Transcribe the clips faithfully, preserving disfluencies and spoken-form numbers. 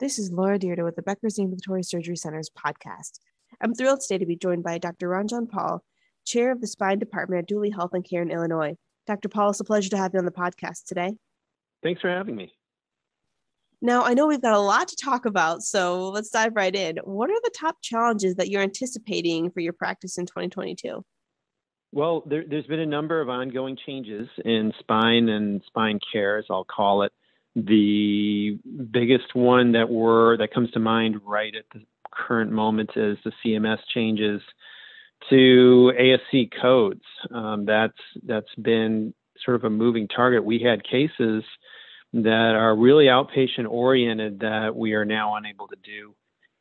This is Laura Deirdre with the Becker's Inventory Surgery Center's podcast. I'm thrilled today to be joined by Doctor Ranjan Paul, Chair of the Spine Department at Duly Health and Care in Illinois. Doctor Paul, it's a pleasure to have you on the podcast today. Thanks for having me. Now, I know we've got a lot to talk about, so let's dive right in. What are the top challenges that you're anticipating for your practice in twenty twenty-two? Well, there, there's been a number of ongoing changes in spine and spine care, as I'll call it. The biggest one that we're, that comes to mind right at the current moment is the C M S changes to A S C codes. Um, that's that's been sort of a moving target. We had cases that are really outpatient oriented that we are now unable to do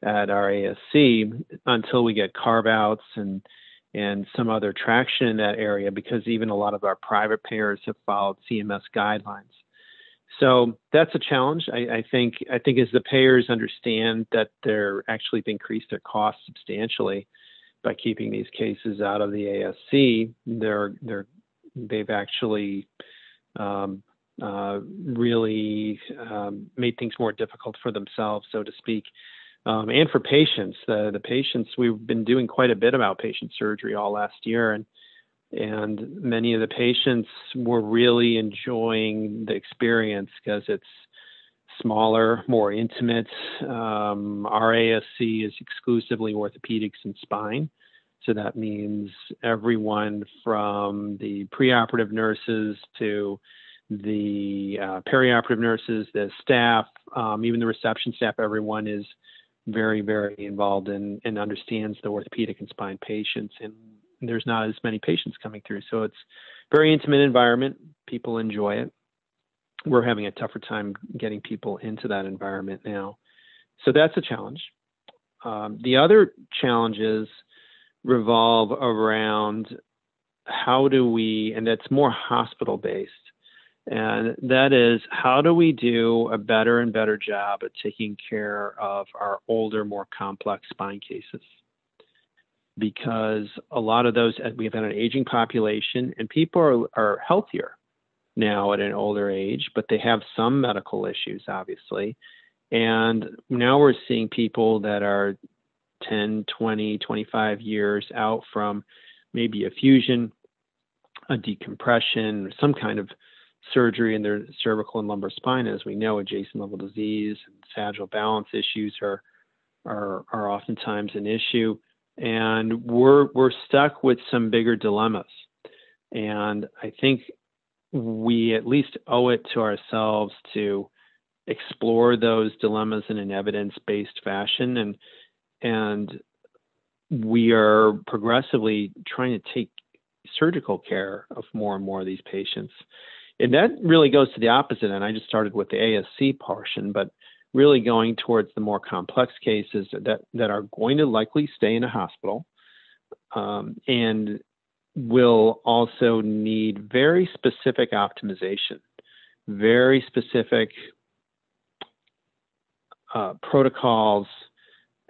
at our A S C until we get carve outs and and some other traction in that area, because even a lot of our private payers have followed C M S guidelines. So that's a challenge. I, I think I think as the payers understand that they're actually increased their costs substantially by keeping these cases out of the A S C, they're they're they've actually um, uh, really um, made things more difficult for themselves, so to speak, um, and for patients. The the patients, we've been doing quite a bit of outpatient surgery all last year, and. And many of the patients were really enjoying the experience because it's smaller, more intimate. Um, our A S C is exclusively orthopedics and spine. So that means everyone from the preoperative nurses to the uh, perioperative nurses, the staff, um, even the reception staff, everyone is very, very involved in, and understands the orthopedic and spine patients, and there's not as many patients coming through. So it's a very intimate environment. People enjoy it. We're having a tougher time getting people into that environment now. So that's a challenge. Um, the other challenges revolve around how do we, and that's more hospital-based, and that is how do we do a better and better job at taking care of our older, more complex spine cases? Because a lot of those, we've had an aging population, and people are, are healthier now at an older age, but they have some medical issues, obviously. And now we're seeing people that are ten, twenty, twenty-five years out from maybe a fusion, a decompression, some kind of surgery in their cervical and lumbar spine. As we know, adjacent level disease and sagittal balance issues are, are, are oftentimes an issue. And we're we're stuck with some bigger dilemmas. And I think we at least owe it to ourselves to explore those dilemmas in an evidence-based fashion. And and we are progressively trying to take surgical care of more and more of these patients. And that really goes to the opposite. And I just started with the A S C portion, but really going towards the more complex cases that, that are going to likely stay in a hospital um, and will also need very specific optimization, very specific uh, protocols,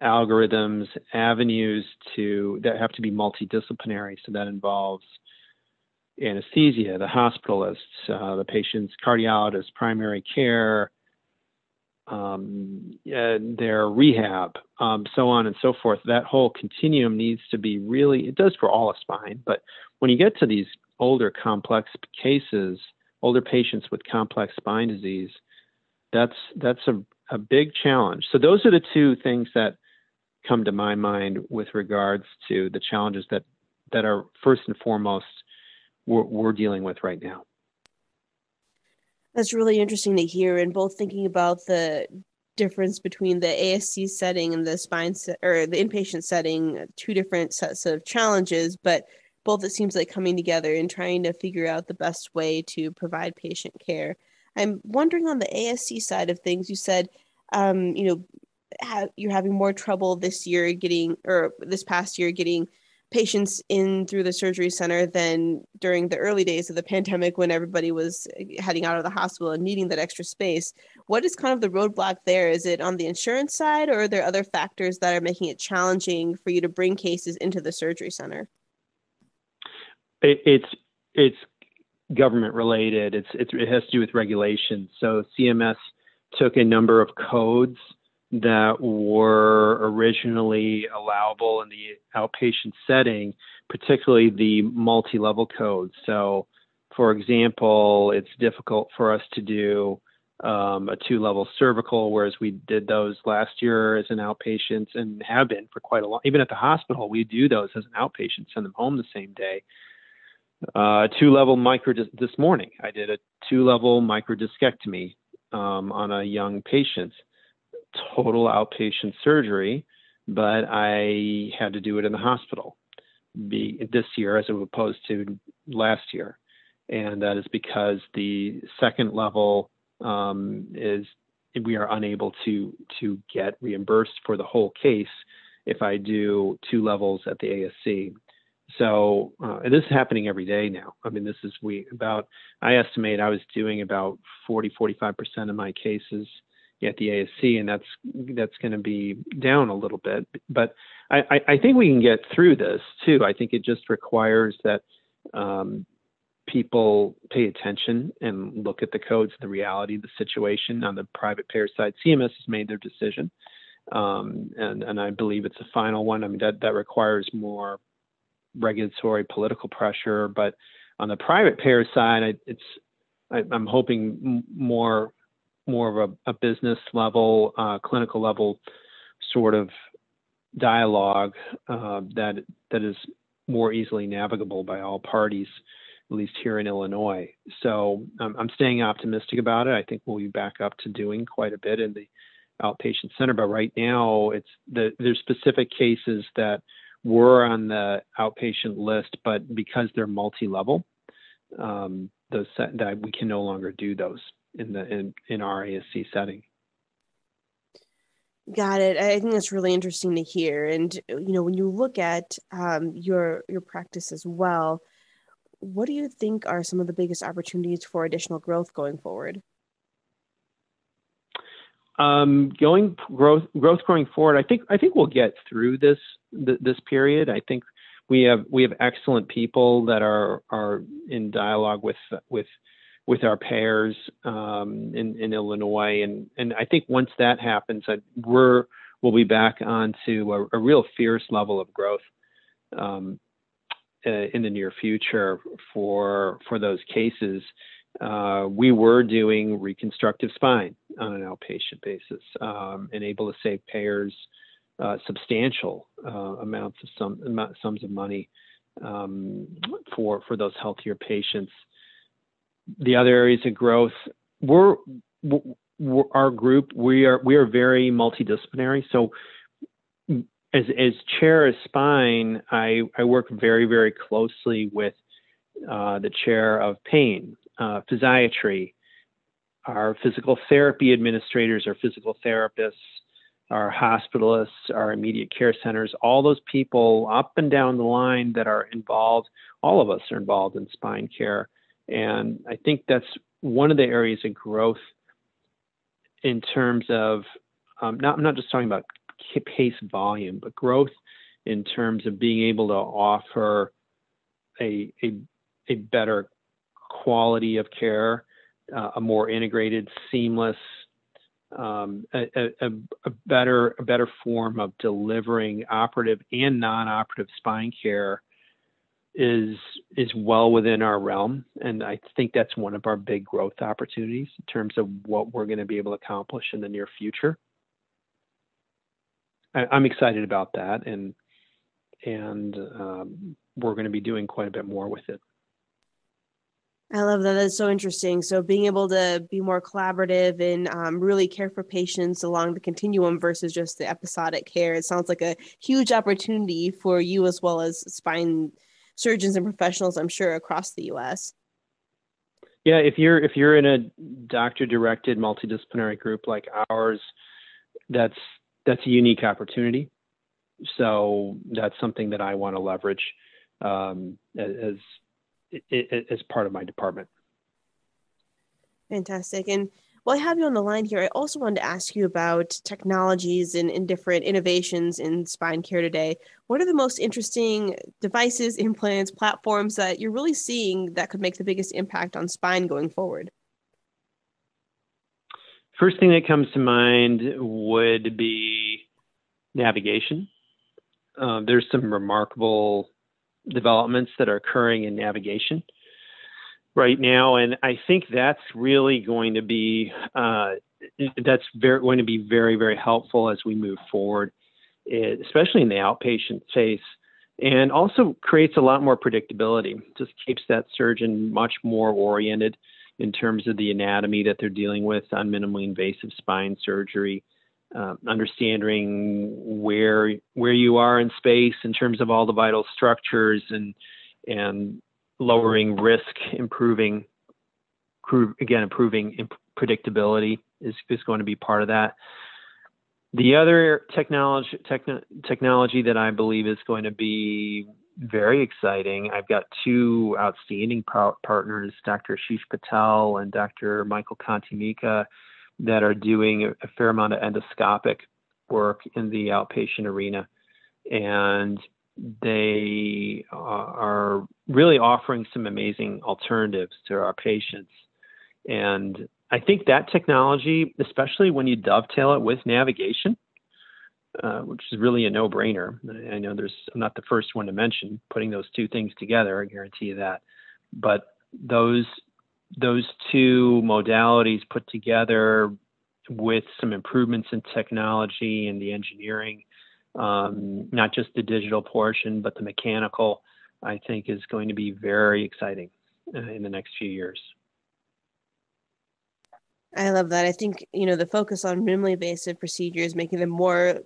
algorithms, avenues to that have to be multidisciplinary. So that involves anesthesia, the hospitalists, uh, the patient's cardiologist, primary care, Um, uh, their rehab, um, so on and so forth. That whole continuum needs to be really, it does for all of spine, but when you get to these older complex cases, older patients with complex spine disease, that's that's a, a big challenge. So those are the two things that come to my mind with regards to the challenges that, that are first and foremost we're, we're dealing with right now. That's really interesting to hear, and both thinking about the difference between the A S C setting and the spine se- or the inpatient setting, two different sets of challenges, but both, it seems like, coming together and trying to figure out the best way to provide patient care. I'm wondering on the A S C side of things, you said, um, you know, ha- you're having more trouble this year getting, or this past year getting patients in through the surgery center than during the early days of the pandemic when everybody was heading out of the hospital and needing that extra space. What is kind of the roadblock there? Is it on the insurance side, or are there other factors that are making it challenging for you to bring cases into the surgery center? It, it's it's government related. It's, it's it has to do with regulations. So C M S took a number of codes that were originally allowable in the outpatient setting, particularly the multi-level codes. So, for example, it's difficult for us to do um, a two-level cervical, whereas we did those last year as an outpatient and have been for quite a long, even at the hospital, we do those as an outpatient, send them home the same day. Uh, two-level micro, this morning, I did a two-level microdiscectomy um, on a young patient. Total outpatient surgery, but I had to do it in the hospital be, this year as opposed to last year. And that is because the second level um, is we are unable to, to get reimbursed for the whole case if I do two levels at the A S C. So uh, and this is happening every day now. I mean, this is we about, I estimate I was doing about forty, forty-five percent of my cases at the A S C, and that's that's going to be down a little bit. But I, I, I think we can get through this too. I think it just requires that um, people pay attention and look at the codes, the reality of the situation on the private payer side. C M S has made their decision, um, and and I believe it's a final one. I mean, that that requires more regulatory political pressure. But on the private payer side, I, it's I, I'm hoping more. more of a, a business level, uh, clinical level sort of dialogue uh, that that is more easily navigable by all parties, at least here in Illinois. So um, I'm staying optimistic about it. I think we'll be back up to doing quite a bit in the outpatient center, but right now it's the, there's specific cases that were on the outpatient list, but because they're multi-level, um, those that we can no longer do those in the in, in our A S C setting. Got it. I think that's really interesting to hear. And you know, when you look at um, your your practice as well, what do you think are some of the biggest opportunities for additional growth going forward? Um, going growth growth going forward, I think I think we'll get through this th- this period. I think we have we have excellent people that are are in dialogue with with. with our payers um, in, in Illinois. And, and I think once that happens, I, we're, we'll be back onto a, a real fierce level of growth um, uh, in the near future for, for those cases. Uh, we were doing reconstructive spine on an outpatient basis um, and able to save payers uh, substantial uh, amounts of some, sums of money um, for, for those healthier patients. The other areas of growth, we're, we're our group. We are we are very multidisciplinary. So, as as chair of spine, I I work very very closely with uh, the chair of pain, uh, physiatry, our physical therapy administrators, our physical therapists, our hospitalists, our immediate care centers, all those people up and down the line that are involved. All of us are involved in spine care. And I think that's one of the areas of growth in terms of, um, not, I'm not just talking about case volume, but growth in terms of being able to offer a, a, a better quality of care, uh, a more integrated, seamless, um, a, a, a better a better form of delivering operative and non-operative spine care is is well within our realm. And I think that's one of our big growth opportunities in terms of what we're going to be able to accomplish in the near future. I, I'm excited about that. And, and um, we're going to be doing quite a bit more with it. I love that. That's so interesting. So being able to be more collaborative and um, really care for patients along the continuum versus just the episodic care, it sounds like a huge opportunity for you as well as spine surgeons and professionals, I'm sure, across the U S. Yeah, if you're if you're in a doctor-directed multidisciplinary group like ours, that's that's a unique opportunity. So that's something that I want to leverage um, as as part of my department. Fantastic. And while I have you on the line here, I also wanted to ask you about technologies and, and different innovations in spine care today. What are the most interesting devices, implants, platforms that you're really seeing that could make the biggest impact on spine going forward? First thing that comes to mind would be navigation. Uh, there's some remarkable developments that are occurring in navigation right now, and I think that's really going to be uh, that's very, going to be very, very helpful as we move forward, especially in the outpatient space, and also creates a lot more predictability. Just keeps that surgeon much more oriented in terms of the anatomy that they're dealing with on minimally invasive spine surgery, uh, understanding where where you are in space in terms of all the vital structures, and and lowering risk, improving, again, improving imp- predictability is, is going to be part of that. The other technology techn- technology that I believe is going to be very exciting, I've got two outstanding par- partners, Doctor Ashish Patel and Doctor Michael Contimica, that are doing a, a fair amount of endoscopic work in the outpatient arena. And they uh, are really offering some amazing alternatives to our patients. And I think that technology, especially when you dovetail it with navigation, uh, which is really a no-brainer. I know there's, I'm not the first one to mention putting those two things together, I guarantee you that. But those, those two modalities put together with some improvements in technology and the engineering, Um, not just the digital portion, but the mechanical, I think is going to be very exciting uh, in the next few years. I love that. I think, you know, the focus on minimally invasive procedures, making them more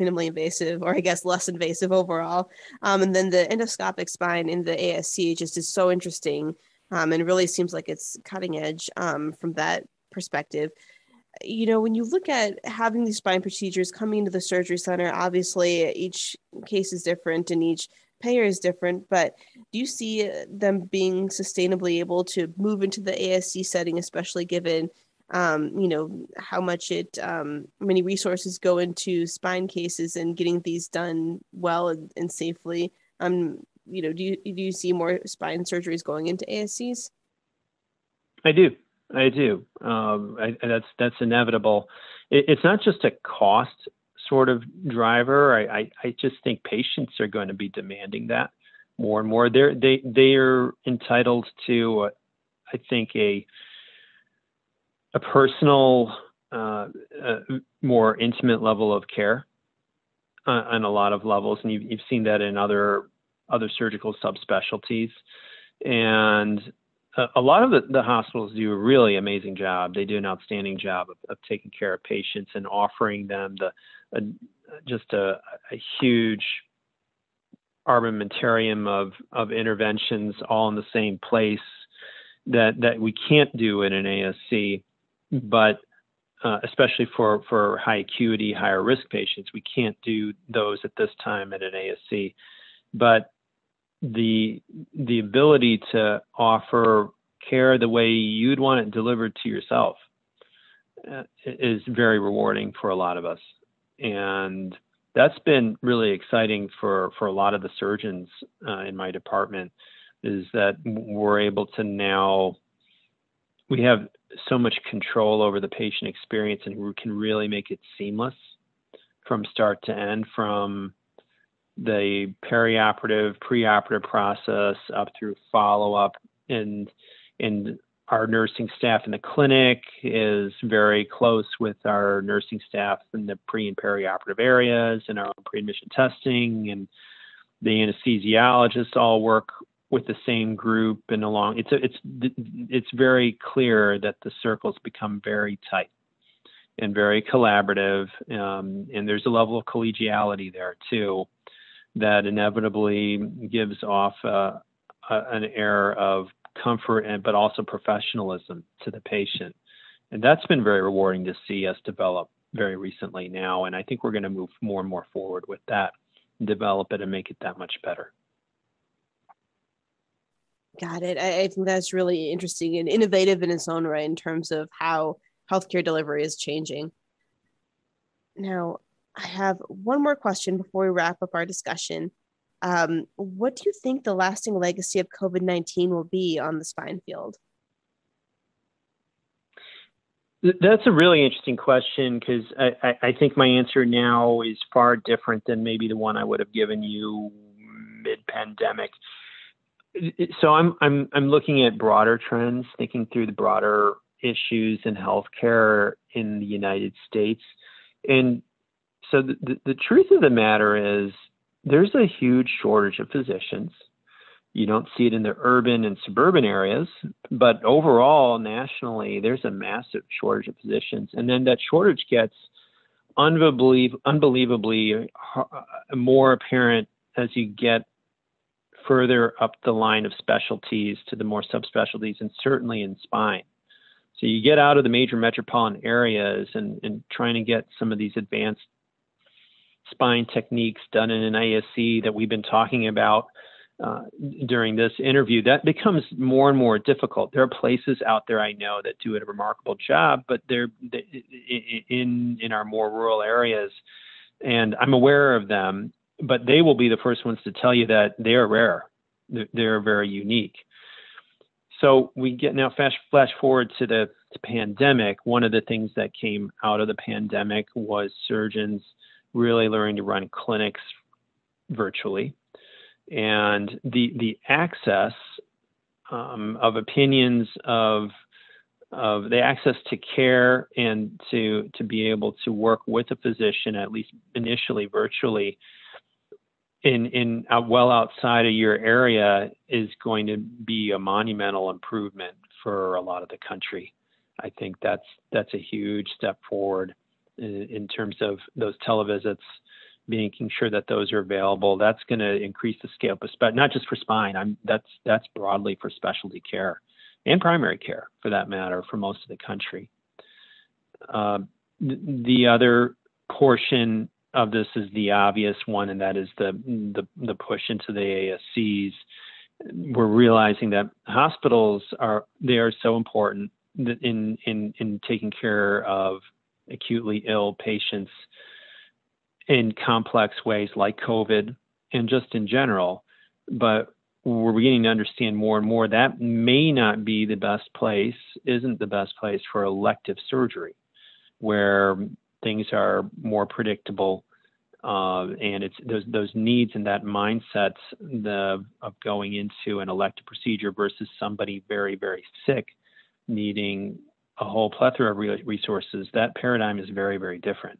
minimally invasive, or I guess less invasive overall. Um, and then the endoscopic spine in the A S C just is so interesting, um, and really seems like it's cutting edge um, from that perspective. You know, when you look at having these spine procedures coming into the surgery center, obviously each case is different and each payer is different, but do you see them being sustainably able to move into the A S C setting, especially given, um, you know, how much it, um, many resources go into spine cases and getting these done well and, and safely? Um, you know, do you, do you see more spine surgeries going into A S Cs? I do. I do. Um, I, that's that's inevitable. It, it's not just a cost sort of driver. I, I, I just think patients are going to be demanding that more and more. They're they they are entitled to, uh, I think, a a personal, uh, uh, more intimate level of care on, on a lot of levels, and you've, you've seen that in other other surgical subspecialties, and a lot of the, the hospitals do a really amazing job. They do an outstanding job of, of taking care of patients and offering them the a, just a, a huge armamentarium of, of interventions all in the same place that, that we can't do in an A S C. But uh, especially for, for high acuity, higher risk patients, we can't do those at this time at an A S C. But the the ability to offer care the way you'd want it delivered to yourself uh, is very rewarding for a lot of us. And that's been really exciting for, for a lot of the surgeons uh, in my department, is that we're able to now, we have so much control over the patient experience, and we can really make it seamless from start to end, from the perioperative, preoperative process up through follow-up, and and our nursing staff in the clinic is very close with our nursing staff in the pre and perioperative areas, and our pre-admission testing, and the anesthesiologists all work with the same group and along. It's a, it's it's very clear that the circles become very tight and very collaborative, um, and there's a level of collegiality there too that inevitably gives off uh, a, an air of comfort, and but also professionalism to the patient. And that's been very rewarding to see us develop very recently now. And I think we're going to move more and more forward with that, develop it and make it that much better. Got it. I, I think that's really interesting and innovative in its own right in terms of how healthcare delivery is changing. Now, I have one more question before we wrap up our discussion. Um, what do you think the lasting legacy of COVID nineteen will be on the spine field? That's a really interesting question, because I, I think my answer now is far different than maybe the one I would have given you mid-pandemic. So I'm I'm I'm looking at broader trends, thinking through the broader issues in healthcare in the United States. And so the, the, the truth of the matter is there's a huge shortage of physicians. You don't see it in the urban and suburban areas, but overall, nationally, there's a massive shortage of physicians. And then that shortage gets unbelie- unbelievably more apparent as you get further up the line of specialties to the more subspecialties, and certainly in spine. So you get out of the major metropolitan areas and, and trying to get some of these advanced spine techniques done in an A S C that we've been talking about Uh, during this interview, that becomes more and more difficult. There are places out there I know that do a remarkable job, but they're they, in in our more rural areas, and I'm aware of them, but they will be the first ones to tell you that they are rare. They're, they're very unique. So we get now flash, flash forward to the to pandemic. One of the things that came out of the pandemic was surgeons really learning to run clinics virtually. And the the access um, of opinions of of the access to care and to to be able to work with a physician, at least initially virtually, in in uh, well outside of your area, is going to be a monumental improvement for a lot of the country. I think that's that's a huge step forward in, in terms of those televisits, making sure that those are available. That's going to increase the scale, but not just for spine. I'm, that's that's broadly for specialty care and primary care, for that matter, for most of the country. Uh, the other portion of this is the obvious one, and that is the, the the push into the A S Cs. We're realizing that hospitals are they are so important in in in taking care of acutely ill patients in complex ways like COVID and just in general, but we're beginning to understand more and more that may not be the best place, isn't the best place for elective surgery, where things are more predictable, uh, and it's those those needs and that mindset the, of going into an elective procedure versus somebody very, very sick needing a whole plethora of re- resources. That paradigm is very, very different.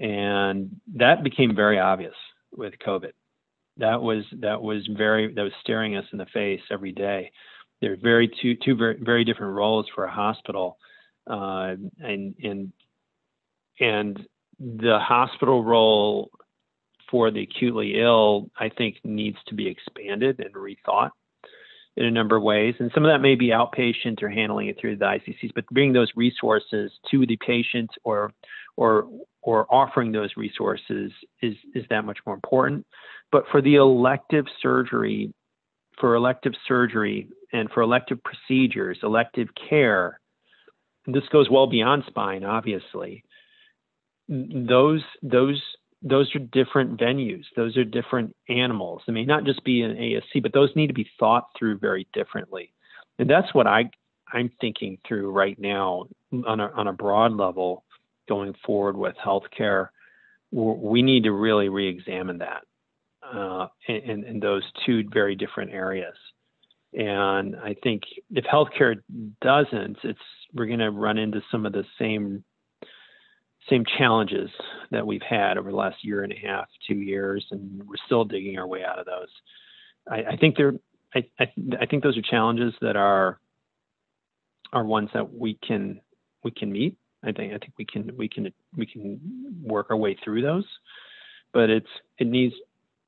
And that became very obvious with COVID. That was that was very that was staring us in the face every day. There are very two two very, very different roles for a hospital, uh, and and and the hospital role for the acutely ill, I think, needs to be expanded and rethought in a number of ways. And some of that may be outpatient or handling it through the I C Cs, but bringing those resources to the patient or or or offering those resources is is that much more important. But for the elective surgery, for elective surgery and for elective procedures, elective care, and this goes well beyond spine, obviously, those those those are different venues. Those are different animals. They may not just be an A S C, but those need to be thought through very differently. And that's what I, I'm thinking through right now on a, on a broad level going forward with healthcare. We need to really reexamine that uh, in, in those two very different areas. And I think if healthcare doesn't, it's we're going to run into some of the same same challenges that we've had over the last year and a half, two years, and we're still digging our way out of those. I, I think they're, I, I, I think those are challenges that are, are ones that we can, we can meet. I think, I think we can, we can, we can work our way through those, but it's, it needs,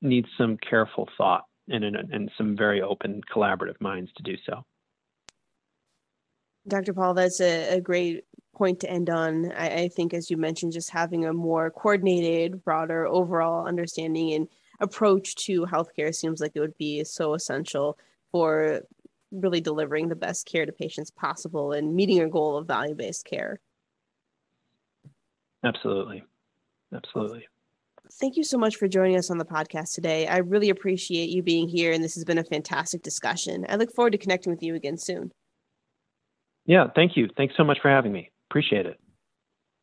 needs some careful thought and, and some very open collaborative minds to do so. Doctor Paul, that's a, a great point to end on. I, I think, as you mentioned, just having a more coordinated, broader overall understanding and approach to healthcare seems like it would be so essential for really delivering the best care to patients possible and meeting your goal of value-based care. Absolutely. Absolutely. Thank you so much for joining us on the podcast today. I really appreciate you being here, and this has been a fantastic discussion. I look forward to connecting with you again soon. Yeah, thank you. Thanks so much for having me. Appreciate it.